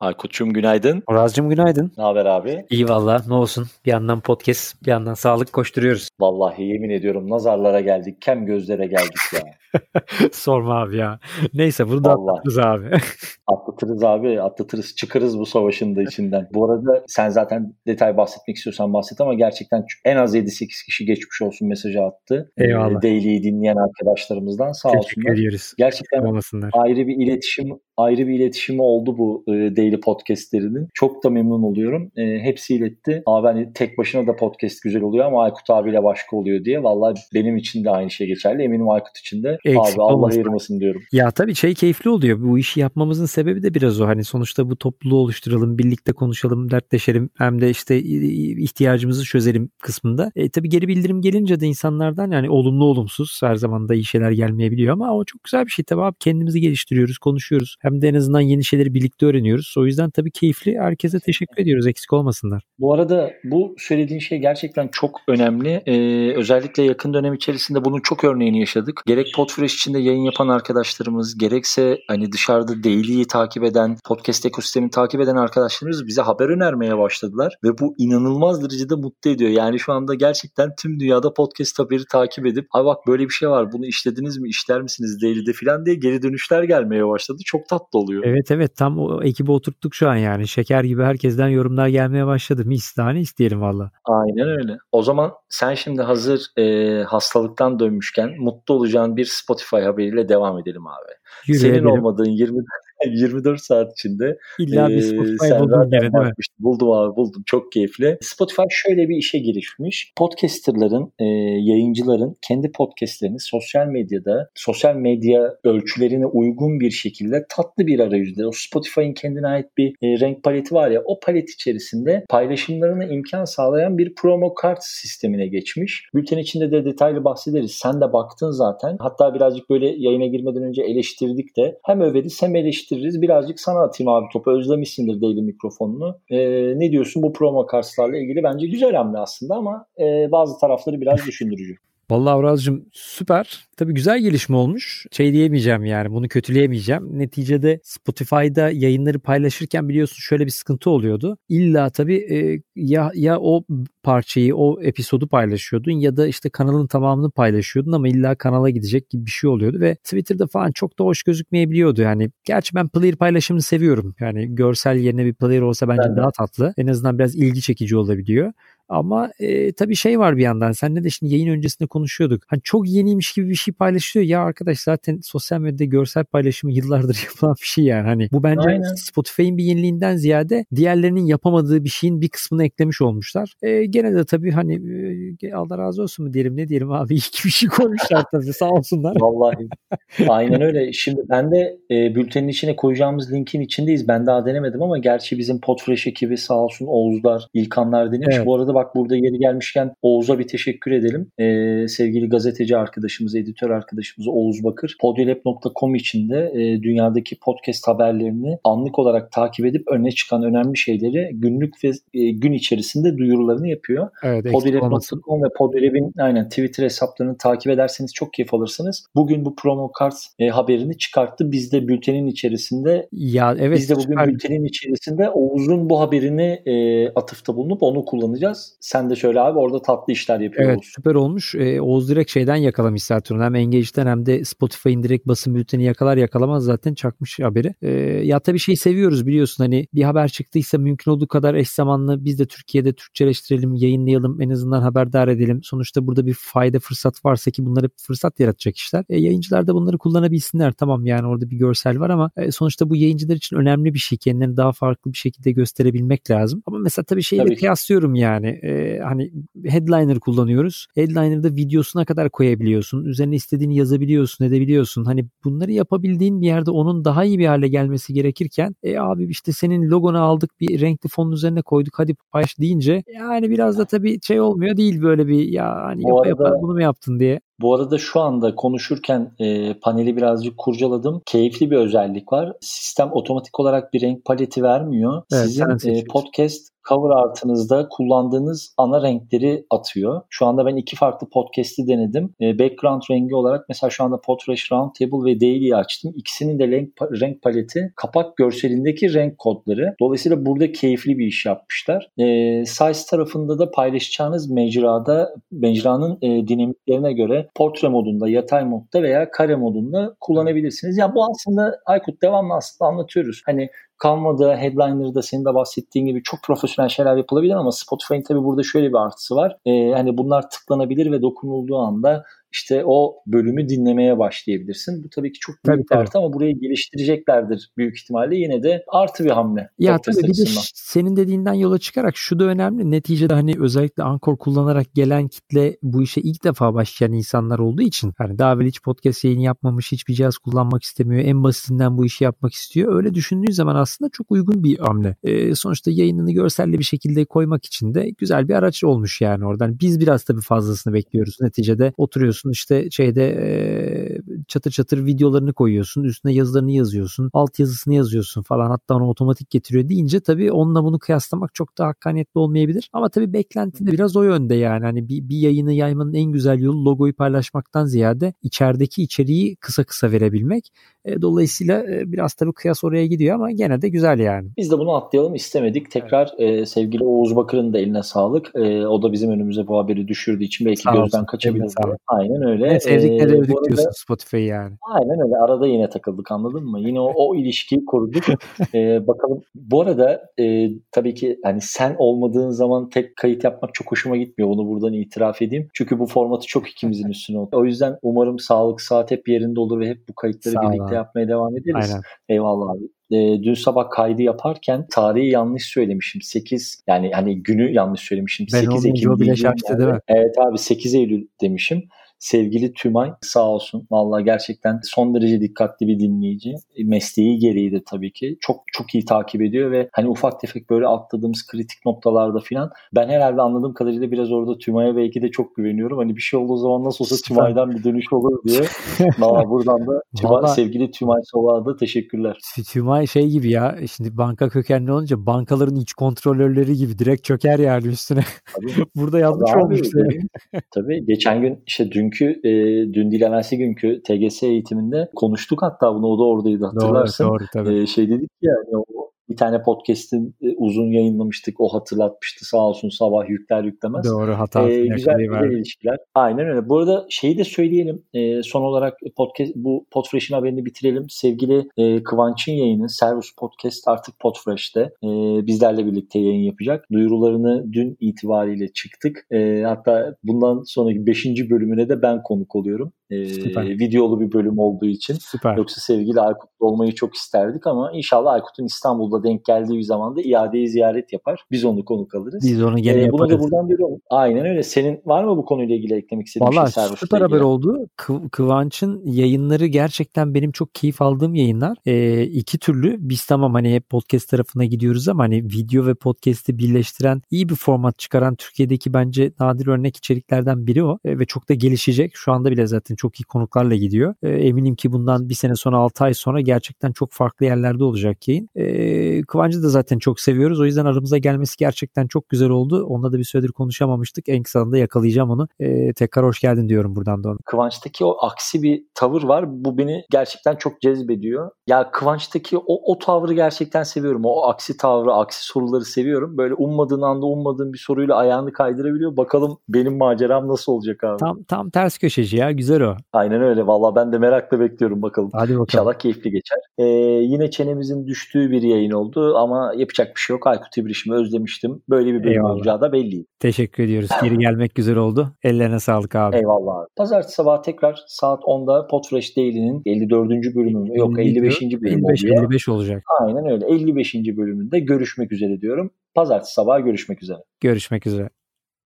Aykut'cum günaydın. Oraz'cum günaydın. Ne haber abi? İyi valla, ne olsun. Bir yandan podcast, bir yandan sağlık koşturuyoruz. Vallahi yemin ediyorum nazarlara geldik, kem gözlere geldik ya. Sorma abi ya. Neyse bunu da atlatırız abi. Atlatırız. Çıkarız bu savaşın da içinden. Bu arada sen zaten detay bahsetmek istiyorsan bahset ama gerçekten en az 7-8 kişi geçmiş olsun mesajı attı. Eyvallah. Daily'yi dinleyen arkadaşlarımızdan sağ olsunlar. Teşekkür ediyoruz. Gerçekten ayrı bir iletişimi oldu bu Daily Podcast'lerinin. Çok da memnun oluyorum. Hepsi iletti. Abi hani tek başına da podcast güzel oluyor ama Aykut abiyle başka oluyor diye. Vallahi benim için de aynı şey geçerli. Eminim Aykut için de. Abi Allah ayırmasın diyorum. Ya tabii şey keyifli oluyor. Bu işi yapmamızın sebebi de biraz o. Hani sonuçta bu topluluğu oluşturalım, birlikte konuşalım, dertleşelim. Hem de işte ihtiyacımızı çözelim kısmında. Tabii geri bildirim gelince de insanlardan yani olumlu olumsuz her zaman da iyi şeyler gelmeyebiliyor ama o çok güzel bir şey tabii abi. Kendimizi geliştiriyoruz, konuşuyoruz. Hem de en azından yeni şeyleri birlikte öğreniyoruz. O yüzden tabii keyifli. Herkese teşekkür ediyoruz. Eksik olmasınlar. Bu arada bu söylediğin şey gerçekten çok önemli. Özellikle yakın dönem içerisinde bunun çok örneğini yaşadık. Gerek PodFresh içinde yayın yapan arkadaşlarımız, gerekse hani dışarıda Daily'yi takip eden, podcast ekosistemini takip eden arkadaşlarımız bize haber önermeye başladılar ve bu inanılmaz derecede mutlu ediyor. Yani şu anda gerçekten tüm dünyada podcast haberi takip edip, "Ay bak böyle bir şey var. Bunu işlediniz mi? İşler misiniz Daily'de?" falan diye geri dönüşler gelmeye başladı. Çok tatlı oluyor. Evet. Tam o ekibi oturttuk şu an yani. Şeker gibi herkesten yorumlar gelmeye başladı. Misliyle isteyelim valla. Aynen öyle. O zaman sen şimdi hazır hastalıktan dönmüşken mutlu olacağın bir Spotify haberiyle devam edelim abi. Senin olmadığın 24 saat içinde İlla bir Spotify buldum yine, değil mi? Buldum abi. Çok keyifli. Spotify şöyle bir işe girişmiş. Podcasterların, yayıncıların kendi podcastlerini sosyal medya ölçülerine uygun bir şekilde tatlı bir arayüzde, o Spotify'ın kendine ait bir renk paleti var ya, o palet içerisinde paylaşımlarına imkan sağlayan bir promo card sistemine geçmiş. Bülten içinde de detaylı bahsederiz. Sen de baktın zaten. Hatta birazcık böyle yayına girmeden önce eleştirdik de. Hem överiz hem eleştiririz. Birazcık sana atayım abi topu. Özlemişsindir Daily mikrofonunu. Ne diyorsun bu promo kartlarla ilgili? Bence güzel hamle aslında ama bazı tarafları biraz düşündürücü. Vallahi Oraz'cığım süper. Tabii güzel gelişme olmuş. Şey diyemeyeceğim yani, bunu kötüleyemeyeceğim. Neticede Spotify'da yayınları paylaşırken biliyorsun şöyle bir sıkıntı oluyordu. İlla tabii ya o parçayı, o episodu paylaşıyordun ya da işte kanalın tamamını paylaşıyordun ama illa kanala gidecek gibi bir şey oluyordu ve Twitter'da falan çok da hoş gözükmeyebiliyordu yani. Gerçi ben player paylaşımını seviyorum. Yani görsel yerine bir player olsa bence daha tatlı. En azından biraz ilgi çekici olabiliyor. Ama tabii şey var bir yandan. Seninle de şimdi yayın öncesinde konuşuyorduk. Hani çok yeniymiş gibi bir şey paylaşılıyor. Ya arkadaş zaten sosyal medyada görsel paylaşımı yıllardır yapılan bir şey yani. Hani bu bence Spotify'ın bir yeniliğinden ziyade diğerlerinin yapamadığı bir şeyin bir kısmını eklemiş olmuşlar. Gene de tabii hani Allah razı olsun mu diyelim, ne diyelim abi, iki bir şey koymuşlar tabii, sağ olsunlar. Vallahi aynen öyle. Şimdi ben de bültenin içine koyacağımız linkin içindeyiz. Ben daha denemedim ama gerçi bizim PodFresh ekibi sağ olsun Oğuzlar, İlkanlar denemiş. Evet. Bu arada bak burada yeri gelmişken Oğuz'a bir teşekkür edelim. Sevgili gazeteci arkadaşımız, editör arkadaşımız Oğuz Bakır, podilab.com içinde dünyadaki podcast haberlerini anlık olarak takip edip öne çıkan önemli şeyleri günlük ve gün içerisinde duyurularını yapıyor. Evet, podilab.com ve Podilab'in aynen Twitter hesaplarını takip ederseniz çok keyif alırsınız. Bugün bu promo card haberini çıkarttı. Biz de bültenin içerisinde bugün bültenin içerisinde Oğuz'un bu haberini atıfta bulunup onu kullanacağız. Sen de şöyle abi orada tatlı işler yapıyor. Evet, süper olmuş. Oğuz direkt şeyden yakalamış zaten. Hem Engage'den hem de Spotify'ın direkt basın bülteni yakalar yakalamaz zaten çakmış haberi. Ya tabii şeyi seviyoruz biliyorsun, hani bir haber çıktıysa mümkün olduğu kadar eş zamanlı biz de Türkiye'de Türkçeleştirelim, yayınlayalım, en azından haberdar edelim. Sonuçta burada bir fayda, fırsat varsa ki bunlar hep fırsat yaratacak işler. Yayıncılar da bunları kullanabilsinler. Tamam yani orada bir görsel var ama sonuçta bu yayıncılar için önemli bir şey. Kendilerini daha farklı bir şekilde gösterebilmek lazım. Ama mesela tabii şeyle kıyaslıyorum yani. Hani Headliner kullanıyoruz. Headliner'da videosuna kadar koyabiliyorsun. Üzerine istediğini yazabiliyorsun, edebiliyorsun. Hani bunları yapabildiğin bir yerde onun daha iyi bir hale gelmesi gerekirken abi işte senin logonu aldık, bir renkli fonun üzerine koyduk, hadi paylaş deyince yani biraz da tabii şey olmuyor değil, böyle bir ya hani yapa bunu mu yaptın diye. Bu arada şu anda konuşurken paneli birazcık kurcaladım. Keyifli bir özellik var. Sistem otomatik olarak bir renk paleti vermiyor. Evet, sizin podcast cover art'ınızda kullandığınız ana renkleri atıyor. Şu anda ben 2 farklı podcast'i denedim. Background rengi olarak mesela şu anda PodFresh, Roundtable ve Daily'yi açtım. İkisinin de renk paleti kapak görselindeki renk kodları. Dolayısıyla burada keyifli bir iş yapmışlar. Size tarafında da paylaşacağınız mecranın dinamiklerine göre portre modunda, yatay modda veya kare modunda kullanabilirsiniz. Ya bu aslında Aykut devamlı aslında anlatıyoruz. Hani Canva'da, Headliner'da senin de bahsettiğin gibi çok profesyonel şeyler yapılabilir ama Spotify'ın tabii burada şöyle bir artısı var. Hani bunlar tıklanabilir ve dokunulduğu anda işte o bölümü dinlemeye başlayabilirsin. Bu tabii ki çok büyük bir artı ama burayı geliştireceklerdir büyük ihtimalle. Yine de artı bir hamle. Ya tabii bir de senin dediğinden yola çıkarak şu da önemli. Neticede hani özellikle Anchor kullanarak gelen kitle bu işe ilk defa başlayan insanlar olduğu için hani daha evvel hiç podcast yayını yapmamış, hiçbir cihaz kullanmak istemiyor. En basitinden bu işi yapmak istiyor. Öyle düşündüğün zaman aslında çok uygun bir hamle. Sonuçta yayınını görselli bir şekilde koymak için de güzel bir araç olmuş yani oradan. Biz biraz tabii fazlasını bekliyoruz. Neticede oturuyorsun işte çatır çatır videolarını koyuyorsun, üstüne yazılarını yazıyorsun, alt yazısını yazıyorsun falan, hatta onu otomatik getiriyor deyince tabii onunla bunu kıyaslamak çok da hakkaniyetli olmayabilir ama tabii beklenti de biraz o yönde yani hani bir yayını yaymanın en güzel yolu logoyu paylaşmaktan ziyade içerideki içeriği kısa kısa verebilmek. Dolayısıyla biraz tabii kıyas oraya gidiyor ama gene de güzel yani. Biz de bunu atlayalım istemedik. Tekrar sevgili Oğuz Bakır'ın da eline sağlık. O da bizim önümüze bu haberi düşürdüğü için belki gözden kaçabiliriz. Aynen öyle. Evet, evlilikleri evlilik diyorsun Spotify yani. Aynen öyle. Arada yine takıldık, anladın mı? Yine o ilişkiyi kurduk. Bakalım. Bu arada tabii ki hani sen olmadığın zaman tek kayıt yapmak çok hoşuma gitmiyor. Onu buradan itiraf edeyim. Çünkü bu formatı çok ikimizin üstüne oldu. O yüzden umarım sağlık, saat hep yerinde olur ve hep bu kayıtları birlikte yapmaya devam ederiz. Aynen. Eyvallah abi. Dün sabah kaydı yaparken tarihi yanlış söylemişim. 8 yani hani günü yanlış söylemişim. 8 Ekim değil mi? Evet abi 8 Eylül demişim. Sevgili Tümay sağ olsun. Vallahi gerçekten son derece dikkatli bir dinleyici. Mesleği gereği de tabii ki çok çok iyi takip ediyor ve hani ufak tefek böyle atladığımız kritik noktalarda filan ben herhalde anladığım kadarıyla biraz orada Tümay'a belki de çok güveniyorum. Hani bir şey olduğu zaman nasıl olsa Tümay'dan bir dönüş olur diye. Vallahi buradan da sevgili Tümay Sola'ya da teşekkürler. Tümay şey gibi ya, şimdi banka kökenli olunca bankaların iç kontrolörleri gibi direkt çöker yani üstüne. Burada yanlış olmuş. Tabii geçen gün işte dün değil evvelsi günkü TGS eğitiminde konuştuk, hatta bunu o da oradaydı, hatırlarsın. Doğru, şey dedik ya yani bir tane podcast'in uzun yayınlamıştık. O hatırlatmıştı sağ olsun, sabah yükler yüklemez. Doğru, hata. Güzel ilişkiler. Aynen öyle. Bu arada şeyi de söyleyelim. Son olarak podcast, bu PodFresh'in haberini bitirelim. Sevgili Kıvanç'ın yayını Servus Podcast artık PodFresh'te bizlerle birlikte yayın yapacak. Duyurularını dün itibariyle çıktık. Hatta bundan sonraki 5. bölümüne de ben konuk oluyorum. Videolu bir bölüm olduğu için. Süper. Yoksa sevgili Aykut'la olmayı çok isterdik ama inşallah Aykut'un İstanbul'da denk geldiği bir zamanda iadeyi ziyaret yapar. Biz onu konuk alırız. Biz onu gene yaparız. Bunu da buradan diyorum. Aynen öyle. Senin var mı bu konuyla ilgili eklemek istediğin bir şey? Valla süper haber oldu. Kıvanç'ın yayınları gerçekten benim çok keyif aldığım yayınlar. İki türlü. Biz tamam hani hep podcast tarafına gidiyoruz ama hani video ve podcast'i birleştiren, iyi bir format çıkaran Türkiye'deki bence nadir örnek içeriklerden biri o. Ve çok da gelişecek. Şu anda bile zaten çok iyi konuklarla gidiyor. Eminim ki bundan bir sene sonra, 6 ay sonra gerçekten çok farklı yerlerde olacak yayın. Kıvancı da zaten çok seviyoruz. O yüzden aramıza gelmesi gerçekten çok güzel oldu. Onunla da bir süredir konuşamamıştık. En kısa zamanda yakalayacağım onu. Tekrar hoş geldin diyorum buradan da ona. Kıvanç'taki o aksi bir tavır var. Bu beni gerçekten çok cezbediyor. Ya Kıvanç'taki o tavrı gerçekten seviyorum. O aksi tavrı, aksi soruları seviyorum. Böyle ummadığın anda ummadığın bir soruyla ayağını kaydırabiliyor. Bakalım benim maceram nasıl olacak abi. Tam ters köşeci ya. Güzel. Aynen öyle. Vallahi ben de merakla bekliyorum bakalım. Hadi bakalım. İnşallah keyifli geçer. Yine çenemizin düştüğü bir yayın oldu ama yapacak bir şey yok. Aykut İbrişim'i özlemiştim. Böyle bir bölüm olacağı da belliydi. Teşekkür ediyoruz. Geri gelmek güzel oldu. Ellerine sağlık abi. Eyvallah abi. Pazartesi sabahı tekrar saat 10'da PodFresh Daily'nin 54. bölümü yok 55. bölümü 55 olacak. Aynen öyle. 55. bölümünde görüşmek üzere diyorum. Pazartesi sabahı görüşmek üzere. Görüşmek üzere.